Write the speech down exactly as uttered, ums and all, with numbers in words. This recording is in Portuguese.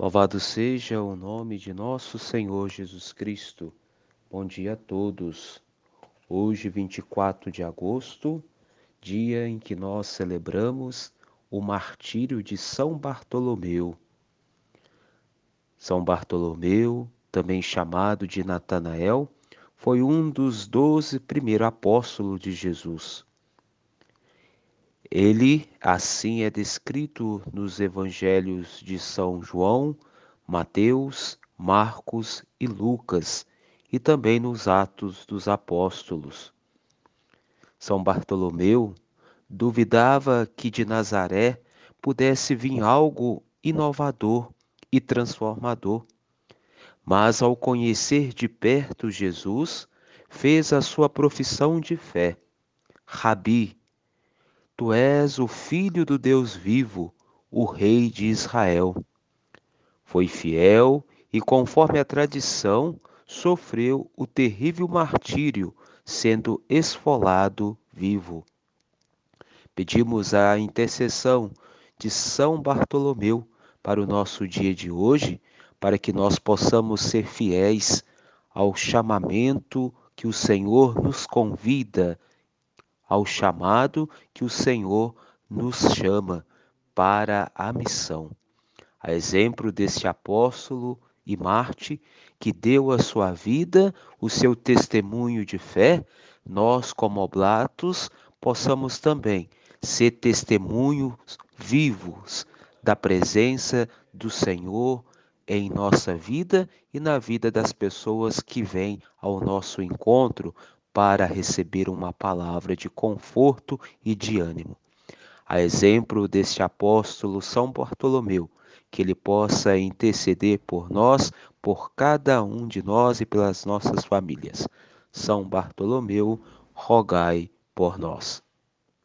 Louvado seja o nome de nosso Senhor Jesus Cristo. Bom dia a todos. Hoje, vinte e quatro de agosto, dia em que nós celebramos o martírio de São Bartolomeu. São Bartolomeu, também chamado de Natanael, foi um dos doze primeiros apóstolos de Jesus. Ele, assim é descrito nos evangelhos de São João, Mateus, Marcos e Lucas, e também nos Atos dos Apóstolos. São Bartolomeu duvidava que de Nazaré pudesse vir algo inovador e transformador, mas ao conhecer de perto Jesus, fez a sua profissão de fé: Rabi, tu és o Filho do Deus vivo, o Rei de Israel. Foi fiel e, conforme a tradição, sofreu o terrível martírio, sendo esfolado vivo. Pedimos a intercessão de São Bartolomeu para o nosso dia de hoje, para que nós possamos ser fiéis ao chamamento que o Senhor nos convida, ao chamado que o Senhor nos chama para a missão. A exemplo deste apóstolo e mártir que deu a sua vida, o seu testemunho de fé, nós como oblatos possamos também ser testemunhos vivos da presença do Senhor em nossa vida e na vida das pessoas que vêm ao nosso encontro para receber uma palavra de conforto e de ânimo. A exemplo deste apóstolo São Bartolomeu, que ele possa interceder por nós, por cada um de nós e pelas nossas famílias. São Bartolomeu, rogai por nós.